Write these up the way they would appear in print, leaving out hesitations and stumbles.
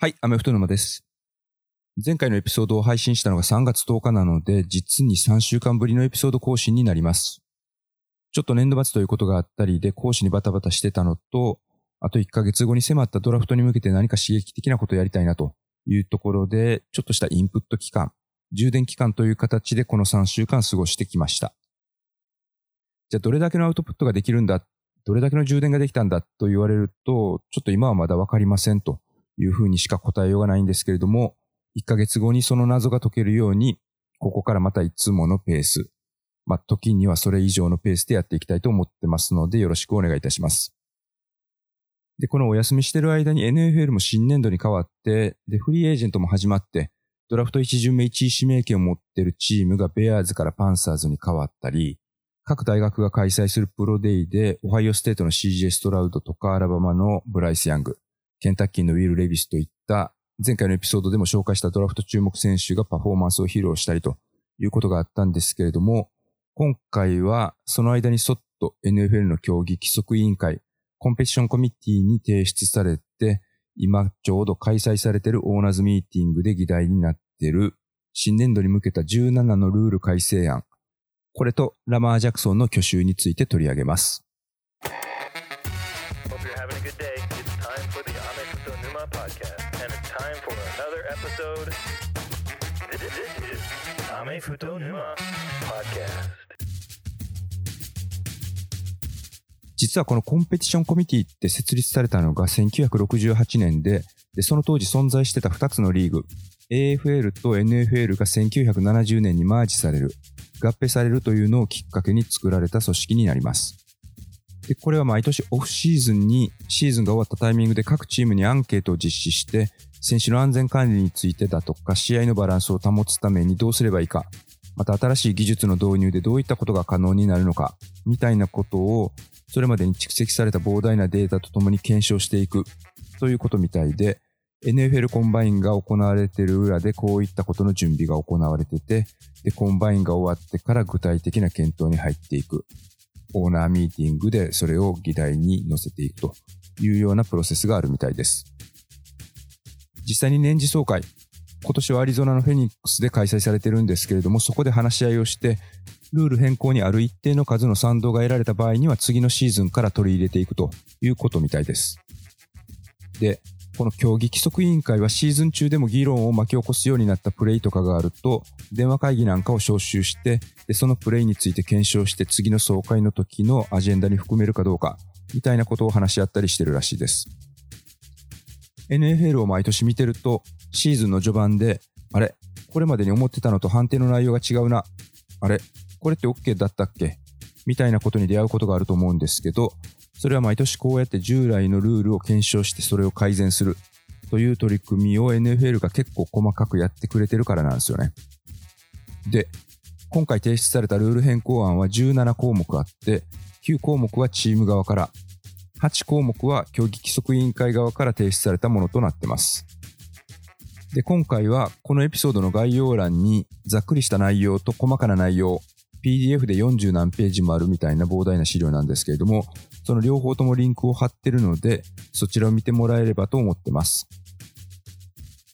はい、アメフト沼です。前回のエピソードを配信したのが3月10日なので、実に3週間ぶりのエピソード更新になります。ちょっと年度末ということがあったりで、講師にバタバタしてたのと、あと1ヶ月後に迫ったドラフトに向けて何か刺激的なことをやりたいなというところで、ちょっとしたインプット期間、充電期間という形でこの3週間過ごしてきました。じゃあどれだけのアウトプットができるんだ、どれだけの充電ができたんだと言われると、ちょっと今はまだわかりませんというふうにしか答えようがないんですけれども、1ヶ月後にその謎が解けるように、ここからまたいつものペース、時にはそれ以上のペースでやっていきたいと思ってますので、よろしくお願いいたします。で、このお休みしてる間に NFL も新年度に変わって、で、フリーエージェントも始まって、ドラフト1巡目1位指名権を持ってるチームがベアーズからパンサーズに変わったり、各大学が開催するプロデイで、オハイオステートの CJ ストラウドとかアラバマのブライス・ヤング、ケンタッキーのウィル・レビスといった前回のエピソードでも紹介したドラフト注目選手がパフォーマンスを披露したりということがあったんですけれども、今回はその間にそっと NFL の競技規則委員会コンペティションコミッティに提出されて、今ちょうど開催されているオーナーズミーティングで議題になっている新年度に向けた17のルール改正案、これとラマー・ジャクソンの去就について取り上げます。実はこのコンペティションコミュニティって設立されたのが1968年 でその当時存在してた2つのリーグ AFL と NFL が1970年にマージされる、合併されるというのをきっかけに作られた組織になります。でこれは毎年オフシーズンにシーズンが終わったタイミングで各チームにアンケートを実施して、選手の安全管理についてだとか試合のバランスを保つためにどうすればいいか、また新しい技術の導入でどういったことが可能になるのかみたいなことを、それまでに蓄積された膨大なデータとともに検証していくということみたいで、 NFL コンバインが行われている裏でこういったことの準備が行われてて、でコンバインが終わってから具体的な検討に入っていく、オーナーミーティングでそれを議題に載せていくというようなプロセスがあるみたいです。実際に年次総会、今年はアリゾナのフェニックスで開催されているんですけれども、そこで話し合いをして、ルール変更にある一定の数の賛同が得られた場合には次のシーズンから取り入れていくということみたいです。で、この競技規則委員会はシーズン中でも議論を巻き起こすようになったプレイとかがあると、電話会議なんかを招集して、でそのプレイについて検証して、次の総会の時のアジェンダに含めるかどうかみたいなことを話し合ったりしてるらしいです。 NFL を毎年見てると、シーズンの序盤であれ、これまでに思ってたのと判定の内容が違うな、あれ、これって OK だったっけみたいなことに出会うことがあると思うんですけど、それは毎年こうやって従来のルールを検証してそれを改善するという取り組みを NFL が結構細かくやってくれてるからなんですよね。で、今回提出されたルール変更案は17項目あって、9項目はチーム側から、8項目は競技規則委員会側から提出されたものとなってます。で、今回はこのエピソードの概要欄にざっくりした内容と細かな内容、PDF で40何ページもあるみたいな膨大な資料なんですけれども、その両方ともリンクを貼ってるので、そちらを見てもらえればと思ってます。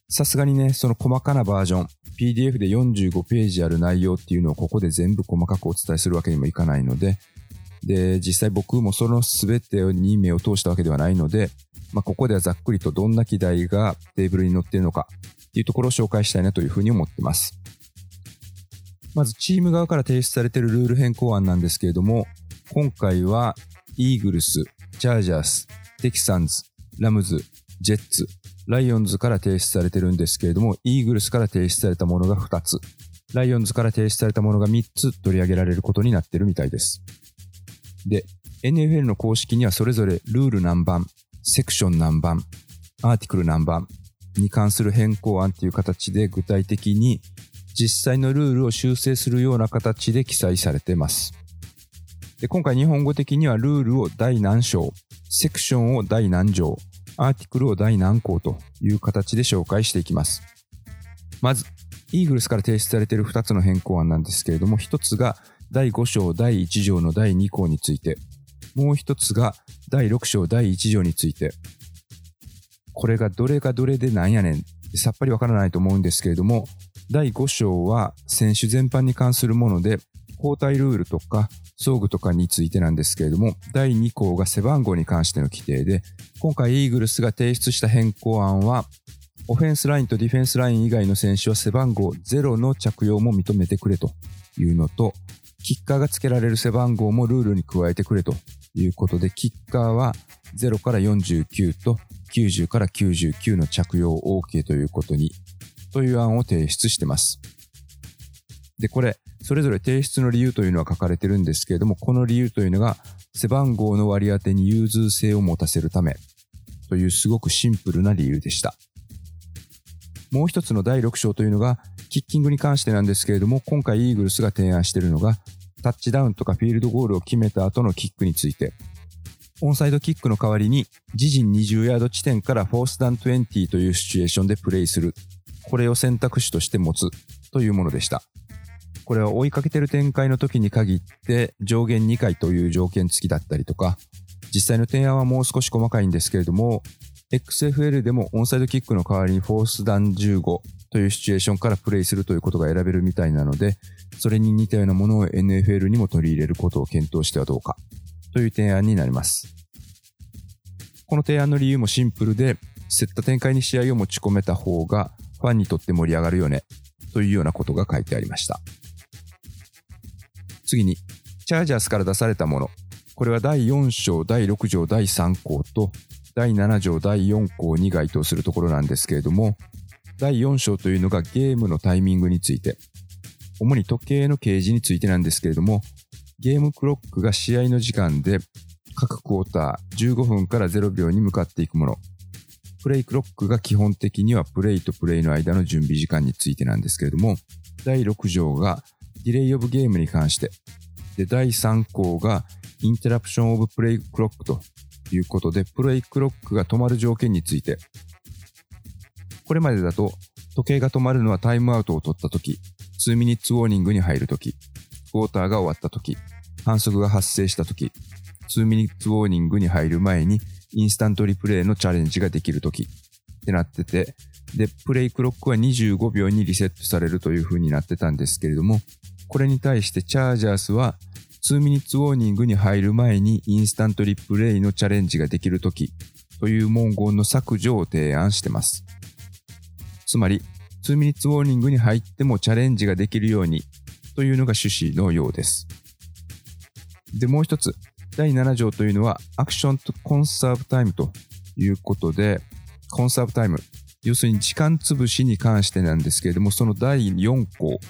さすがにね、その細かなバージョン PDF で45ページある内容っていうのをここで全部細かくお伝えするわけにもいかないので、実際僕もその全てに目を通したわけではないので、ここではざっくりとどんな議題がテーブルに載っているのかっていうところを紹介したいなというふうに思ってます。まずチーム側から提出されているルール変更案なんですけれども、今回はイーグルス、チャージャース、テキサンズ、ラムズ、ジェッツ、ライオンズから提出されているんですけれども、イーグルスから提出されたものが2つ、ライオンズから提出されたものが3つ取り上げられることになっているみたいです。で、NFL の公式にはそれぞれルール何番、セクション何番、アーティクル何番に関する変更案という形で具体的に実際のルールを修正するような形で記載されています。で、今回日本語的にはルールを第何章、セクションを第何条、アーティクルを第何項という形で紹介していきます。まず、イーグルスから提出されている2つの変更案なんですけれども、1つが第5章第1条の第2項について、もう1つが第6章第1条について、これがどれがどれでなんやねんさっぱりわからないと思うんですけれども、第5章は選手全般に関するもので、交代ルールとか装具とかについてなんですけれども、第2項が背番号に関しての規定で、今回イーグルスが提出した変更案は、オフェンスラインとディフェンスライン以外の選手は背番号0の着用も認めてくれというのと、キッカーが付けられる背番号もルールに加えてくれということで、キッカーは0から49と90から99の着用 OK ということにという案を提出してます。で、これそれぞれ提出の理由というのは書かれてるんですけれども、この理由というのが背番号の割り当てに融通性を持たせるためというすごくシンプルな理由でした。もう一つの第6章というのがキッキングに関してなんですけれども、今回イーグルスが提案しているのがタッチダウンとかフィールドゴールを決めた後のキックについて、オンサイドキックの代わりに自陣20ヤード地点からフォースダウン20というシチュエーションでプレイする、これを選択肢として持つというものでした。これは追いかけてる展開の時に限って上限2回という条件付きだったりとか、実際の提案はもう少し細かいんですけれども、 XFL でもオンサイドキックの代わりにフォースダウン15というシチュエーションからプレイするということが選べるみたいなので、それに似たようなものを NFL にも取り入れることを検討してはどうかという提案になります。この提案の理由もシンプルで、競った展開に試合を持ち込めた方がファンにとって盛り上がるよねというようなことが書いてありました。次にチャージャーズから出されたもの、これは第4章第6条第3項と第7条第4項に該当するところなんですけれども、第4章というのがゲームのタイミングについて、主に時計の掲示についてなんですけれども、ゲームクロックが試合の時間で各クォーター15分から0秒に向かっていくもの、プレイクロックが基本的にはプレイとプレイの間の準備時間についてなんですけれども、第6条がディレイオブゲームに関してで、第3項がインタラプションオブプレイクロックということで、プレイクロックが止まる条件について、これまでだと時計が止まるのはタイムアウトを取った時、2ミニッツウォーニングに入る時、クォーターが終わった時、反則が発生した時、2ミニッツウォーニングに入る前にインスタントリプレイのチャレンジができる時ってなってて、でプレイクロックは25秒にリセットされるという風になってたんですけれども、これに対してチャージャースは2ミニッツウォーニングに入る前にインスタントリプレイのチャレンジができるときという文言の削除を提案してます。つまり2ミニッツウォーニングに入ってもチャレンジができるようにというのが趣旨のようです。でもう一つ第7条というのはアクションとコンサーブタイムということで、コンサーブタイム要するに時間潰しに関してなんですけれども、その第4項、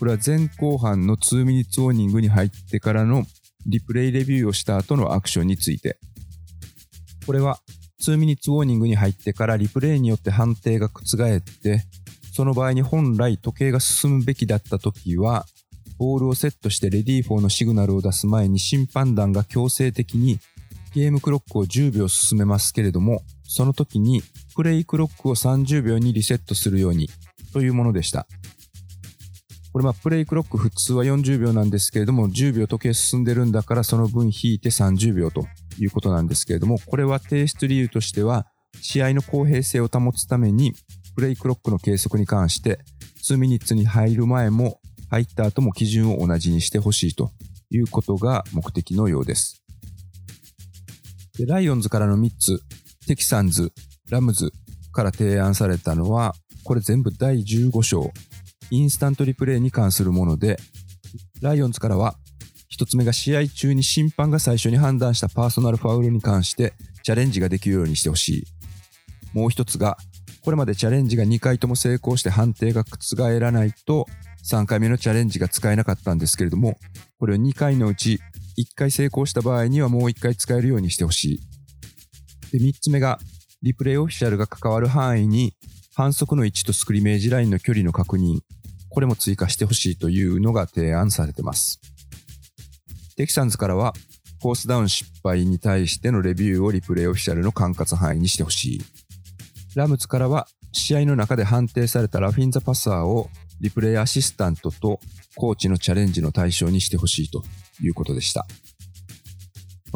これは前後半の2ミニッツウォーニングに入ってからのリプレイレビューをした後のアクションについて、これは2ミニッツウォーニングに入ってからリプレイによって判定が覆って、その場合に本来時計が進むべきだった時はボールをセットしてレディーフォーのシグナルを出す前に審判団が強制的にゲームクロックを10秒進めますけれども、その時にプレイクロックを30秒にリセットするようにというものでした。これプレイクロック普通は40秒なんですけれども、10秒時計進んでるんだからその分引いて30秒ということなんですけれども、これは提出理由としては試合の公平性を保つためにプレイクロックの計測に関して2ミニッツに入る前も入った後も基準を同じにしてほしいということが目的のようです。でライオンズからの3つ、テキサンズ、ラムズから提案されたのは、これ全部第15章インスタントリプレイに関するもので、ライオンズからは1つ目が試合中に審判が最初に判断したパーソナルファウルに関してチャレンジができるようにしてほしい、もう1つがこれまでチャレンジが2回とも成功して判定が覆らないと3回目のチャレンジが使えなかったんですけれども、これを2回のうち1回成功した場合にはもう1回使えるようにしてほしい、で3つ目がリプレイオフィシャルが関わる範囲に反則の位置とスクリメージラインの距離の確認、これも追加してほしいというのが提案されてます。テキサンズからはフォースダウン失敗に対してのレビューをリプレイオフィシャルの管轄範囲にしてほしい、ラムズからは試合の中で判定されたラフィン・ザ・パサーをリプレイアシスタントとコーチのチャレンジの対象にしてほしいということでした。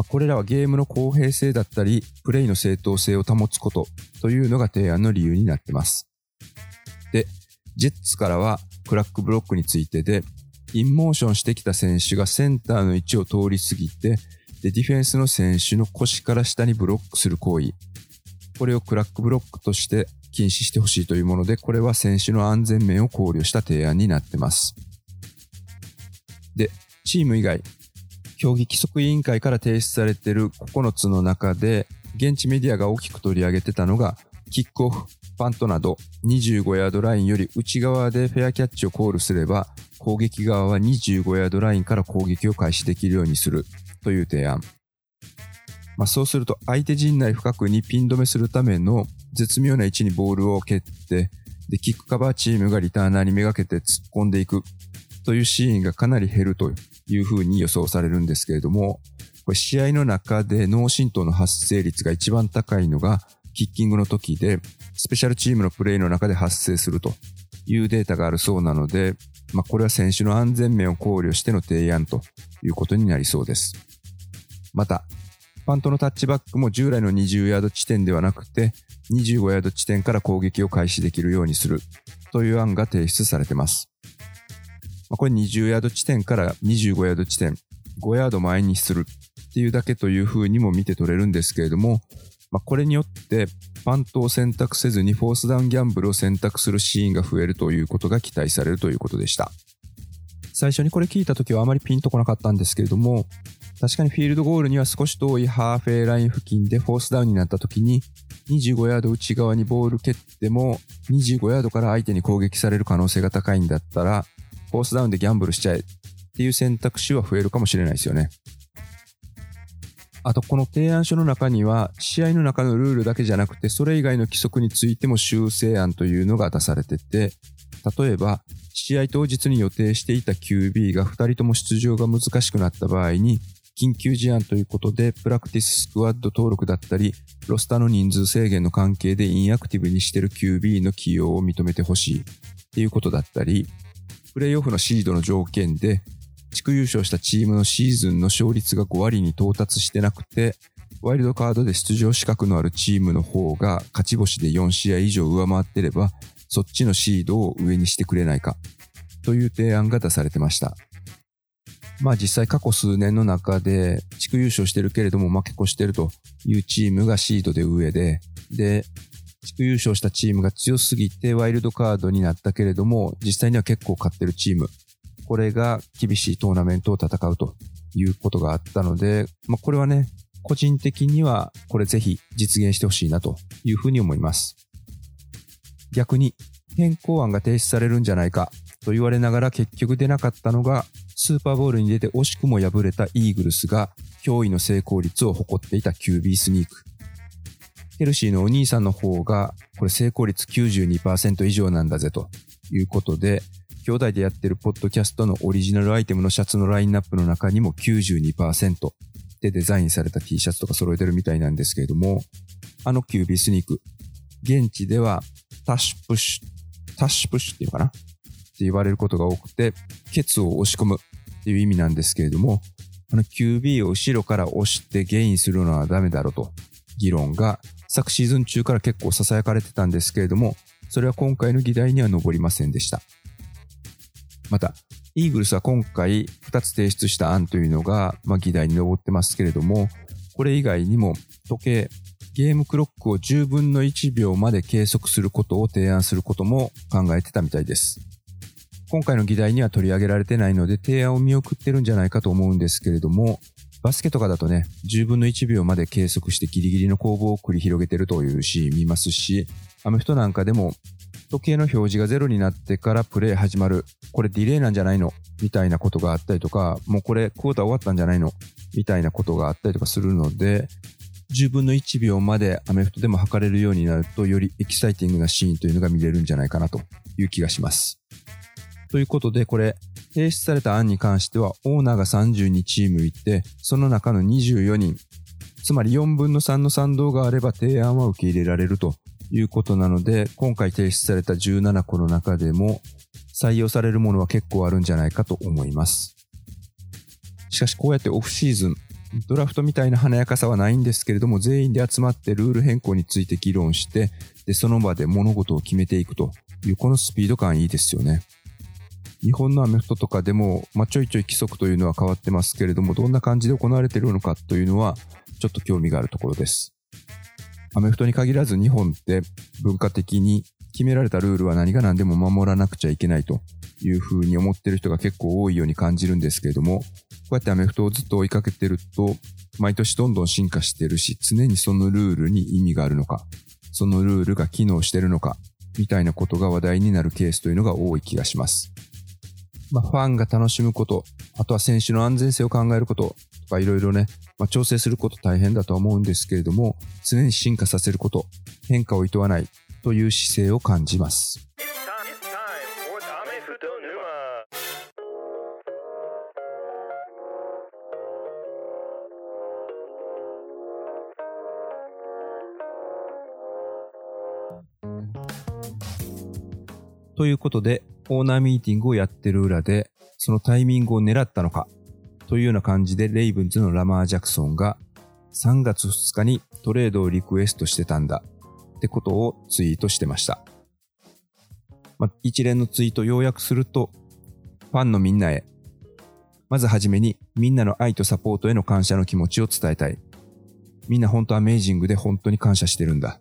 これらはゲームの公平性だったりプレイの正当性を保つことというのが提案の理由になってます。で、ジェッツからはクラックブロックについてで、インモーションしてきた選手がセンターの位置を通り過ぎて、でディフェンスの選手の腰から下にブロックする行為、これをクラックブロックとして禁止してほしいというもので、これは選手の安全面を考慮した提案になってます。で、チーム以外競技規則委員会から提出されている9つの中で、現地メディアが大きく取り上げてたのが、キックオフ、パントなど25ヤードラインより内側でフェアキャッチをコールすれば、攻撃側は25ヤードラインから攻撃を開始できるようにするという提案。そうすると相手陣内深くにピン止めするための絶妙な位置にボールを蹴って、でキックカバーチームがリターナーにめがけて突っ込んでいくというシーンがかなり減るというふうに予想されるんですけれども、これ試合の中で脳震盪の発生率が一番高いのがキッキングの時で、スペシャルチームのプレーの中で発生するというデータがあるそうなので、これは選手の安全面を考慮しての提案ということになりそうです。またパントのタッチバックも従来の20ヤード地点ではなくて25ヤード地点から攻撃を開始できるようにするという案が提出されています。これ20ヤード地点から25ヤード地点5ヤード前にするっていうだけというふうにも見て取れるんですけれども、これによってパントを選択せずにフォースダウンギャンブルを選択するシーンが増えるということが期待されるということでした。最初にこれ聞いた時はあまりピンとこなかったんですけれども、確かにフィールドゴールには少し遠いハーフウェイライン付近でフォースダウンになった時に25ヤード内側にボール蹴っても25ヤードから相手に攻撃される可能性が高いんだったら、フォースダウンでギャンブルしちゃえっていう選択肢は増えるかもしれないですよね。あとこの提案書の中には、試合の中のルールだけじゃなくてそれ以外の規則についても修正案というのが出されてて、例えば試合当日に予定していた QB が2人とも出場が難しくなった場合に緊急事案ということで、プラクティススクワッド登録だったりロスターの人数制限の関係でインアクティブにしている QB の起用を認めてほしいっていうことだったり、プレーオフのシードの条件で地区優勝したチームのシーズンの勝率が5割に到達してなくて、ワイルドカードで出場資格のあるチームの方が勝ち星で4試合以上上回ってればそっちのシードを上にしてくれないかという提案が出されてました。実際過去数年の中で地区優勝してるけれども負け越してるというチームがシードで上で、地区優勝したチームが強すぎてワイルドカードになったけれども実際には結構勝ってるチーム、これが厳しいトーナメントを戦うということがあったので、これはね、個人的にはこれぜひ実現してほしいなというふうに思います。逆に変更案が提出されるんじゃないかと言われながら結局出なかったのが、スーパーボウルに出て惜しくも敗れたイーグルスが驚異の成功率を誇っていた QB スニーク。ヘルシーのお兄さんの方がこれ成功率 92% 以上なんだぜということで、兄弟でやってるポッドキャストのオリジナルアイテムのシャツのラインナップの中にも 92% でデザインされた T シャツとか揃えてるみたいなんですけれども、あの QB スニーク、現地ではタッシュプッシュっていうかなって言われることが多くて、ケツを押し込むっていう意味なんですけれども、あの QB を後ろから押してゲインするのはダメだろうと議論が昨シーズン中から結構囁かれてたんですけれども、それは今回の議題には上りませんでした。またイーグルスは今回2つ提出した案というのが、議題に上ってますけれども、これ以外にも時計、ゲームクロックを10分の1秒まで計測することを提案することも考えてたみたいです。今回の議題には取り上げられてないので提案を見送ってるんじゃないかと思うんですけれども、バスケとかだとね、10分の1秒まで計測してギリギリの攻防を繰り広げてるというシーン見ますし、アメフトなんかでも時計の表示がゼロになってからプレー始まる、これディレイなんじゃないのみたいなことがあったりとか、もうこれクォーター終わったんじゃないのみたいなことがあったりとかするので、10分の1秒までアメフトでも測れるようになると、よりエキサイティングなシーンというのが見れるんじゃないかなという気がします。ということで、これ提出された案に関してはオーナーが32チームいて、その中の24人、つまり4分の3の賛同があれば提案は受け入れられるということなので、今回提出された17個の中でも採用されるものは結構あるんじゃないかと思います。しかしこうやってオフシーズンドラフトみたいな華やかさはないんですけれども、全員で集まってルール変更について議論して、でその場で物事を決めていくという、このスピード感いいですよね。日本のアメフトとかでも、ちょいちょい規則というのは変わってますけれども、どんな感じで行われているのかというのはちょっと興味があるところです。アメフトに限らず日本って文化的に決められたルールは何が何でも守らなくちゃいけないというふうに思っている人が結構多いように感じるんですけれども、こうやってアメフトをずっと追いかけてると、毎年どんどん進化してるし、常にそのルールに意味があるのか、そのルールが機能してるのかみたいなことが話題になるケースというのが多い気がします。ファンが楽しむこと、あとは選手の安全性を考えることとか、いろいろね、調整すること大変だとは思うんですけれども、常に進化させること、変化を厭わないという姿勢を感じます。ということで、オーナーミーティングをやってる裏で、そのタイミングを狙ったのかというような感じで、レイブンズのラマー・ジャクソンが3月2日にトレードをリクエストしてたんだってことをツイートしてました。一連のツイートを要約すると、ファンのみんなへ、まずはじめにみんなの愛とサポートへの感謝の気持ちを伝えたい。みんな本当アメージングで本当に感謝してるんだ。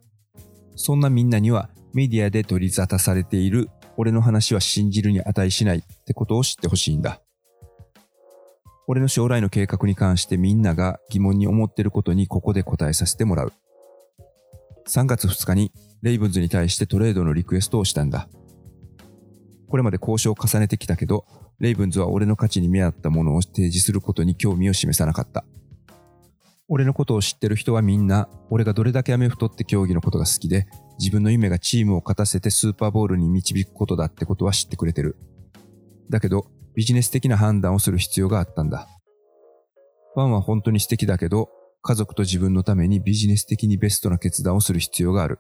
そんなみんなにはメディアで取り沙汰されている俺の話は信じるに値しないってことを知ってほしいんだ。俺の将来の計画に関してみんなが疑問に思っていることにここで答えさせてもらう。3月2日にレイブンズに対してトレードのリクエストをしたんだ。これまで交渉を重ねてきたけど、レイブンズは俺の価値に見合ったものを提示することに興味を示さなかった。俺のことを知ってる人はみんな、俺がどれだけアメフトって競技のことが好きで、自分の夢がチームを勝たせてスーパーボウルに導くことだってことは知ってくれてる。だけどビジネス的な判断をする必要があったんだ。ファンは本当に素敵だけど、家族と自分のためにビジネス的にベストな決断をする必要がある。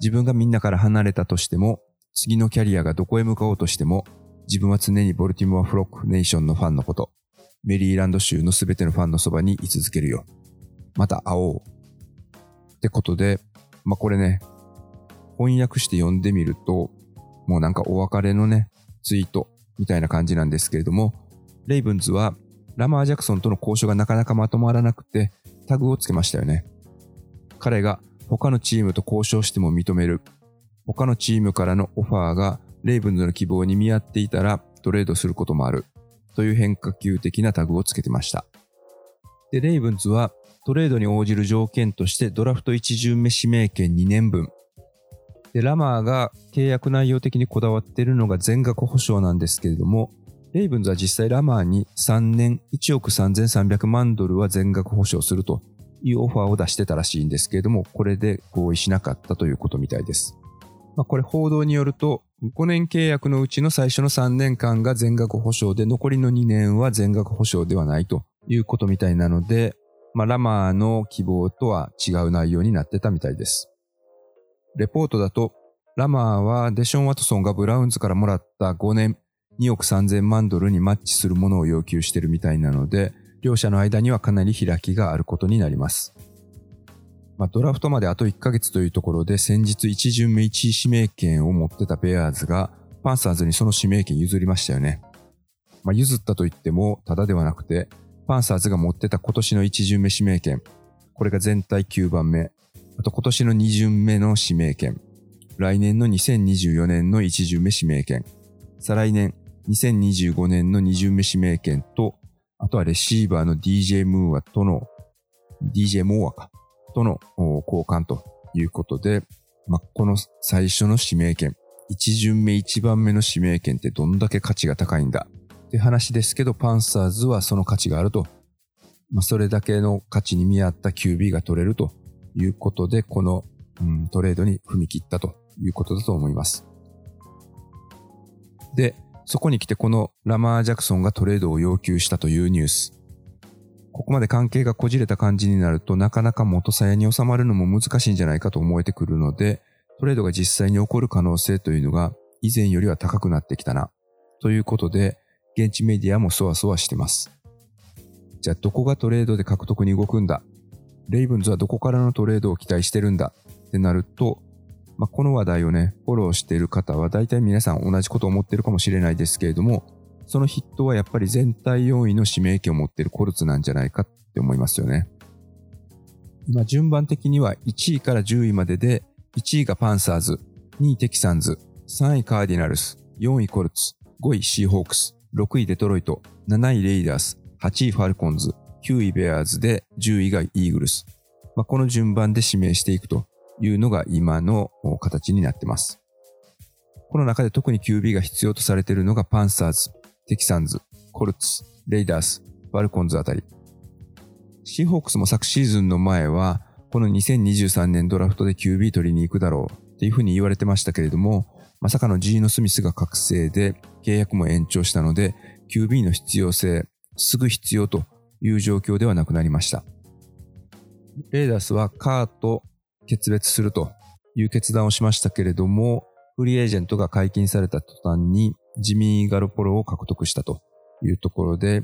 自分がみんなから離れたとしても、次のキャリアがどこへ向かおうとしても、自分は常にボルティモア・フロック・ネーションのファンのこと、メリーランド州のすべてのファンのそばに居続けるよ。また会おう。ってことで、これね、翻訳して読んでみると、もうなんかお別れのね、ツイートみたいな感じなんですけれども、レイブンズはラマー・ジャクソンとの交渉がなかなかまとまらなくて、タグをつけましたよね。彼が他のチームと交渉しても認める。他のチームからのオファーがレイブンズの希望に見合っていたらトレードすることもある。という変化球的なタグをつけてました。で、レイブンズはトレードに応じる条件としてドラフト1巡目指名権2年分。で、ラマーが契約内容的にこだわっているのが全額保証なんですけれども、レイブンズは実際ラマーに3年1億3300万ドルは全額保証するというオファーを出してたらしいんですけれども、これで合意しなかったということみたいです。これ報道によると、5年契約のうちの最初の3年間が全額保証で、残りの2年は全額保証ではないということみたいなので、ラマーの希望とは違う内容になってたみたいです。レポートだと、ラマーはデション・ワトソンがブラウンズからもらった5年2億3000万ドルにマッチするものを要求しているみたいなので、両者の間にはかなり開きがあることになります。ドラフトまであと1ヶ月というところで、先日1巡目1位指名権を持ってたベアーズがパンサーズにその指名権譲りましたよね。譲ったといってもただではなくて、パンサーズが持ってた今年の1巡目指名権、これが全体9番目、あと今年の2巡目の指名権、来年の2024年の1巡目指名権、再来年2025年の2巡目指名権と、あとはレシーバーの DJ モーアとの交換ということで、この最初の指名権、1巡目1番目の指名権ってどんだけ価値が高いんだって話ですけど、パンサーズはその価値があると、それだけの価値に見合った QB が取れるということで、この、トレードに踏み切ったということだと思います。で、そこに来てこのラマー・ジャクソンがトレードを要求したというニュース。ここまで関係がこじれた感じになると、なかなか元さやに収まるのも難しいんじゃないかと思えてくるので、トレードが実際に起こる可能性というのが以前よりは高くなってきたなということで、現地メディアもそわそわしてます。じゃあどこがトレードで獲得に動くんだ、レイブンズはどこからのトレードを期待してるんだってなると、この話題をね、フォローしている方は大体皆さん同じことを思ってるかもしれないですけれども、その筆頭はやっぱり全体要因の指名権を持っているコルツなんじゃないかって思いますよね。今順番的には1位から10位までで、1位がパンサーズ、2位テキサンズ、3位カーディナルス、4位コルツ、5位シーホークス、6位デトロイト、7位レイダース、8位ファルコンズ、9位ベアーズで、10位がイーグルス。この順番で指名していくというのが今の形になってます。この中で特に QB が必要とされているのがパンサーズ、テキサンズ、コルツ、レイダース、ファルコンズあたり。シーホークスも昨シーズンの前はこの2023年ドラフトで QB 取りに行くだろうっていうふうに言われてましたけれども、まさかのジーノ・スミスが覚醒で契約も延長したので、 QB の必要性、すぐ必要という状況ではなくなりました。レイダースはカーと決別するという決断をしましたけれども、フリーエージェントが解禁された途端にジミー・ガロポロを獲得したというところで、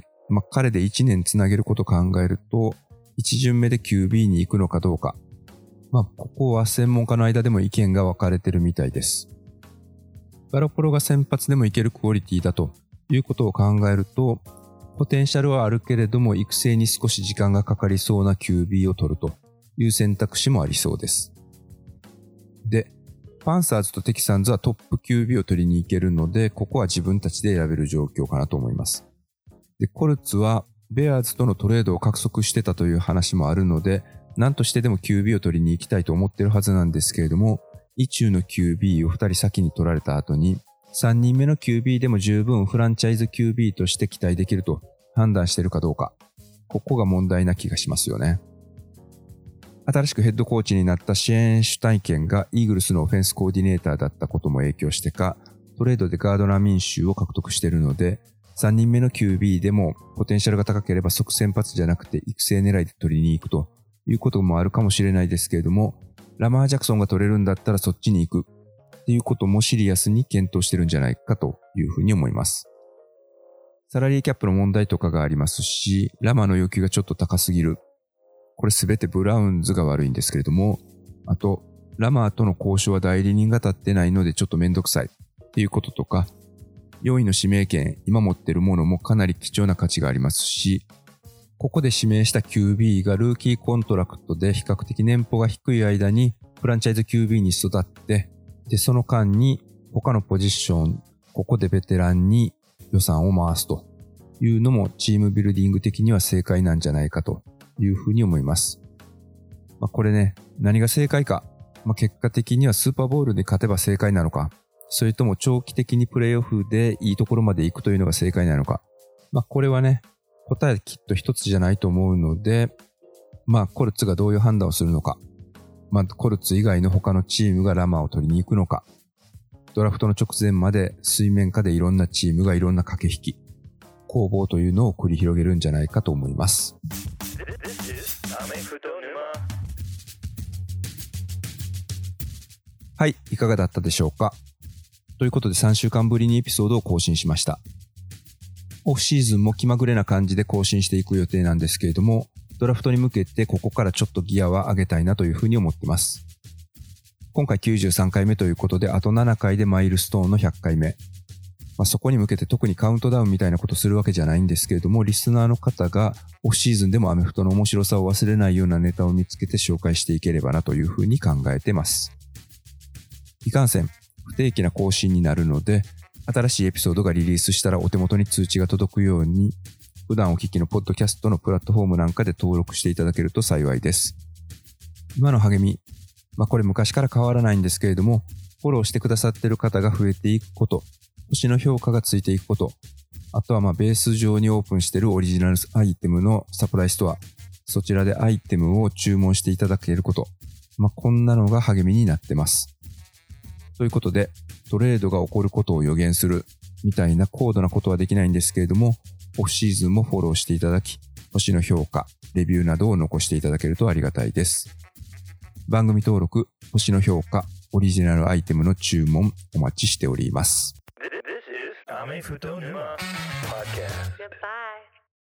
彼で1年つなげることを考えると、1巡目で QB に行くのかどうか、ここは専門家の間でも意見が分かれてるみたいです。ガロポロが先発でもいけるクオリティだということを考えると、ポテンシャルはあるけれども育成に少し時間がかかりそうな QB を取るという選択肢もありそうです。で、パンサーズとテキサンズはトップ QB を取りに行けるので、ここは自分たちで選べる状況かなと思います。で、コルツはベアーズとのトレードを獲得してたという話もあるので、何としてでも QB を取りに行きたいと思ってるはずなんですけれども、意中の QB を2人先に取られた後に3人目の QB でも十分フランチャイズ QB として期待できると判断してるかどうか、ここが問題な気がしますよね。新しくヘッドコーチになったシェーン・シュタイケンがイーグルスのオフェンスコーディネーターだったことも影響してか、トレードでガードナー・ミンシューを獲得しているので、3人目の QB でもポテンシャルが高ければ即先発じゃなくて育成狙いで取りに行くということもあるかもしれないですけれども、ラマー・ジャクソンが取れるんだったらそっちに行くっていうこともシリアスに検討してるんじゃないかというふうに思います。サラリーキャップの問題とかがありますし、ラマの要求がちょっと高すぎる、これすべてブラウンズが悪いんですけれども、あとラマーとの交渉は代理人が立ってないのでちょっとめんどくさいっていうこととか、要員の指名権、今持ってるものもかなり貴重な価値がありますし、ここで指名した QB がルーキーコントラクトで比較的年俸が低い間にフランチャイズ QB に育って、でその間に他のポジション、ここでベテランに予算を回すというのもチームビルディング的には正解なんじゃないかというふうに思います。これね、何が正解か、結果的にはスーパーボウルで勝てば正解なのか、それとも長期的にプレーオフでいいところまで行くというのが正解なのか、これはね、答えきっと一つじゃないと思うので、コルツがどういう判断をするのか、コルツ以外の他のチームがラマを取りに行くのか、ドラフトの直前まで水面下でいろんなチームがいろんな駆け引き、攻防というのを繰り広げるんじゃないかと思います。はい、いかがだったでしょうか。ということで3週間ぶりにエピソードを更新しました。オフシーズンも気まぐれな感じで更新していく予定なんですけれども、ドラフトに向けてここからちょっとギアは上げたいなというふうに思ってます。今回93回目ということで、あと7回でマイルストーンの100回目、そこに向けて特にカウントダウンみたいなことするわけじゃないんですけれども、リスナーの方がオフシーズンでもアメフトの面白さを忘れないようなネタを見つけて紹介していければなというふうに考えてます。いかんせん不定期な更新になるので、新しいエピソードがリリースしたらお手元に通知が届くように、普段お聞きのポッドキャストのプラットフォームなんかで登録していただけると幸いです。今の励み、これ昔から変わらないんですけれども、フォローしてくださっている方が増えていくこと、星の評価がついていくこと、あとはベース上にオープンしているオリジナルアイテムのサプライストア、そちらでアイテムを注文していただけること、こんなのが励みになってます。ということで、トレードが起こることを予言するみたいな高度なことはできないんですけれども、オフシーズンもフォローしていただき、星の評価、レビューなどを残していただけるとありがたいです。番組登録、星の評価、オリジナルアイテムの注文お待ちしております。